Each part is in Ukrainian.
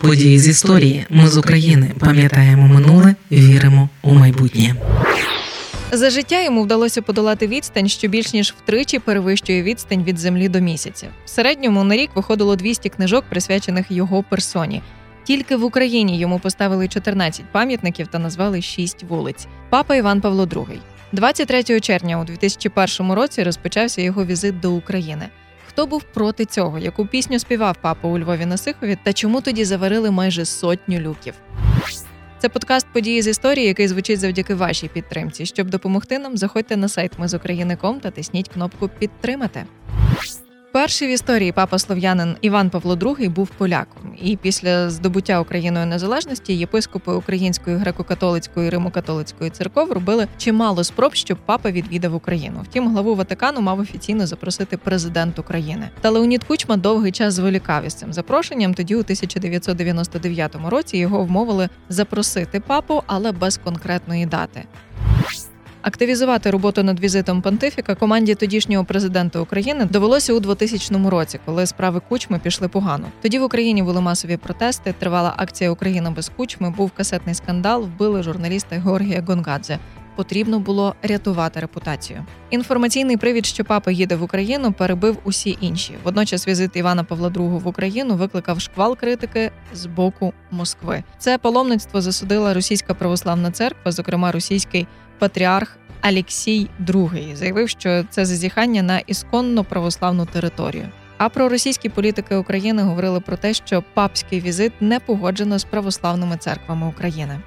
Події з історії. Ми з України. Пам'ятаємо минуле, віримо у майбутнє. За життя йому вдалося подолати відстань, що більш ніж втричі перевищує відстань від Землі до місяця. В середньому на рік виходило 200 книжок, присвячених його персоні. Тільки в Україні йому поставили 14 пам'ятників та назвали 6 вулиць. Папа Іван Павло ІІ. 23 червня у 2001 році розпочався його візит до України. Хто був проти цього? Яку пісню співав папа у Львові на Сихові? Та чому тоді заварили майже 100 люків? Це подкаст «Події з історії», який звучить завдяки вашій підтримці. Щоб допомогти нам, заходьте на сайт мизукраїни.com та тисніть кнопку «Підтримати». Перший в історії папа-слов'янин Іван Павло ІІ був поляком. І після здобуття Україною незалежності єпископи Української греко-католицької і Римо-католицької церков робили чимало спроб, щоб папа відвідав Україну. Втім, главу Ватикану мав офіційно запросити президент України. Та Леонід Кучма довгий час зволікав із цим запрошенням. Тоді у 1999 році його вмовили запросити папу, але без конкретної дати. Активізувати роботу над візитом понтифіка команді тодішнього президента України довелося у 2000 році, коли справи Кучми пішли погано. Тоді в Україні були масові протести, тривала акція «Україна без Кучми», був касетний скандал, вбили журналіста Георгія Ґонґадзе. Потрібно було рятувати репутацію. Інформаційний привід, що папа їде в Україну, перебив усі інші. Водночас візит Івана Павла ІІ в Україну викликав шквал критики з боку Москви. Це паломництво засудила Російська православна церква, зокрема російський патріарх Алексій ІІ, заявив, що це зазіхання на ісконно православну територію. А проросійські політики України говорили про те, що папський візит не погоджено з православними церквами України.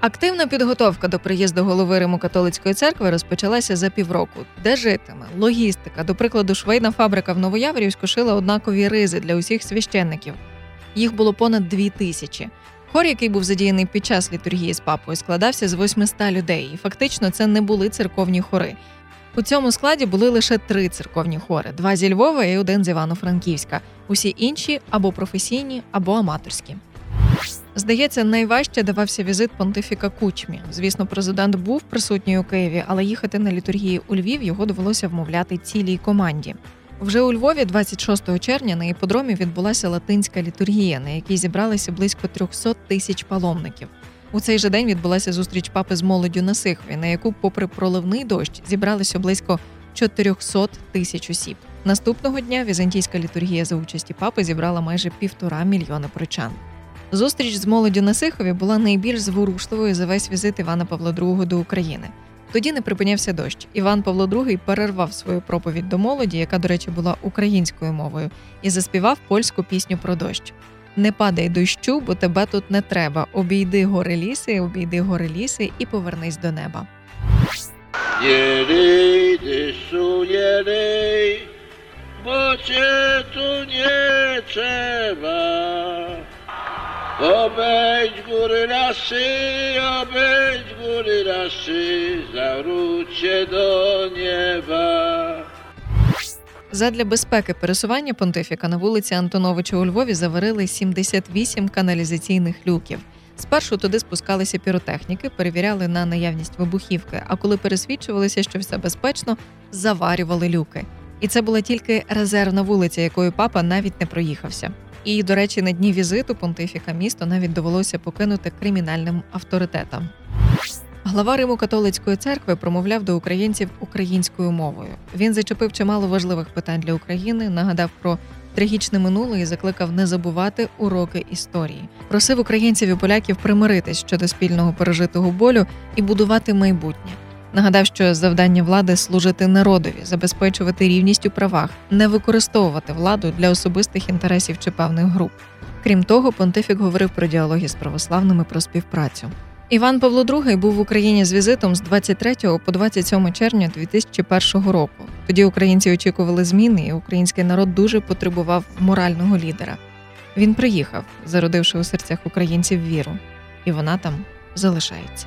Активна підготовка до приїзду голови Римо-католицької церкви розпочалася за півроку. Де житиме? Логістика. До прикладу, швейна фабрика в Новояврівську шила однакові ризи для усіх священників. Їх було понад 2000. Хор, який був задіяний під час літургії з папою, складався з 800 людей. І фактично це не були церковні хори. У цьому складі були лише 3 церковні хори. 2 зі Львова і 1 з Івано-Франківська. Усі інші або професійні, або аматорські. Здається, найважче давався візит понтифіка Кучмі. Звісно, президент був присутній у Києві, але їхати на літургії у Львів його довелося вмовляти цілій команді. Вже у Львові 26 червня на іпподромі відбулася латинська літургія, на якій зібралися близько 300 000 паломників. У цей же день відбулася зустріч папи з молоддю на Сихві, на яку, попри проливний дощ, зібралося близько 400 000 осіб. Наступного дня візантійська літургія за участі папи зібрала майже 1,5 мільйона прочан. Зустріч з молоддю на Сихові була найбільш зворушливою за весь візит Івана Павла ІІ до України. Тоді не припинявся дощ. Іван Павло ІІ перервав свою проповідь до молоді, яка, до речі, була українською мовою, і заспівав польську пісню про дощ. «Не падай дощу, бо тебе тут не треба. Обійди гори ліси і повернись до неба». «Єрий, дощу, єрий, бо це тут не треба. Обеjdź góry lasy, zawróć się do nieba». Задля безпеки пересування понтифіка на вулиці Антоновича у Львові заварили 78 каналізаційних люків. Спершу туди спускалися піротехніки, перевіряли на наявність вибухівки, а коли пересвідчувалися, що все безпечно, заварювали люки. І це була тільки резервна вулиця, якою папа навіть не проїхався. І, до речі, на дні візиту понтифіка місто навіть довелося покинути кримінальним авторитетам. Глава Римо-католицької церкви промовляв до українців українською мовою. Він зачепив чимало важливих питань для України, нагадав про трагічне минуле і закликав не забувати уроки історії. Просив українців і поляків примиритись щодо спільного пережитого болю і будувати майбутнє. Нагадав, що завдання влади – служити народові, забезпечувати рівність у правах, не використовувати владу для особистих інтересів чи певних груп. Крім того, понтифік говорив про діалоги з православними, про співпрацю. Іван Павло ІІ був в Україні з візитом з 23 по 27 червня 2001 року. Тоді українці очікували зміни, і український народ дуже потребував морального лідера. Він приїхав, зародивши у серцях українців віру. І вона там залишається.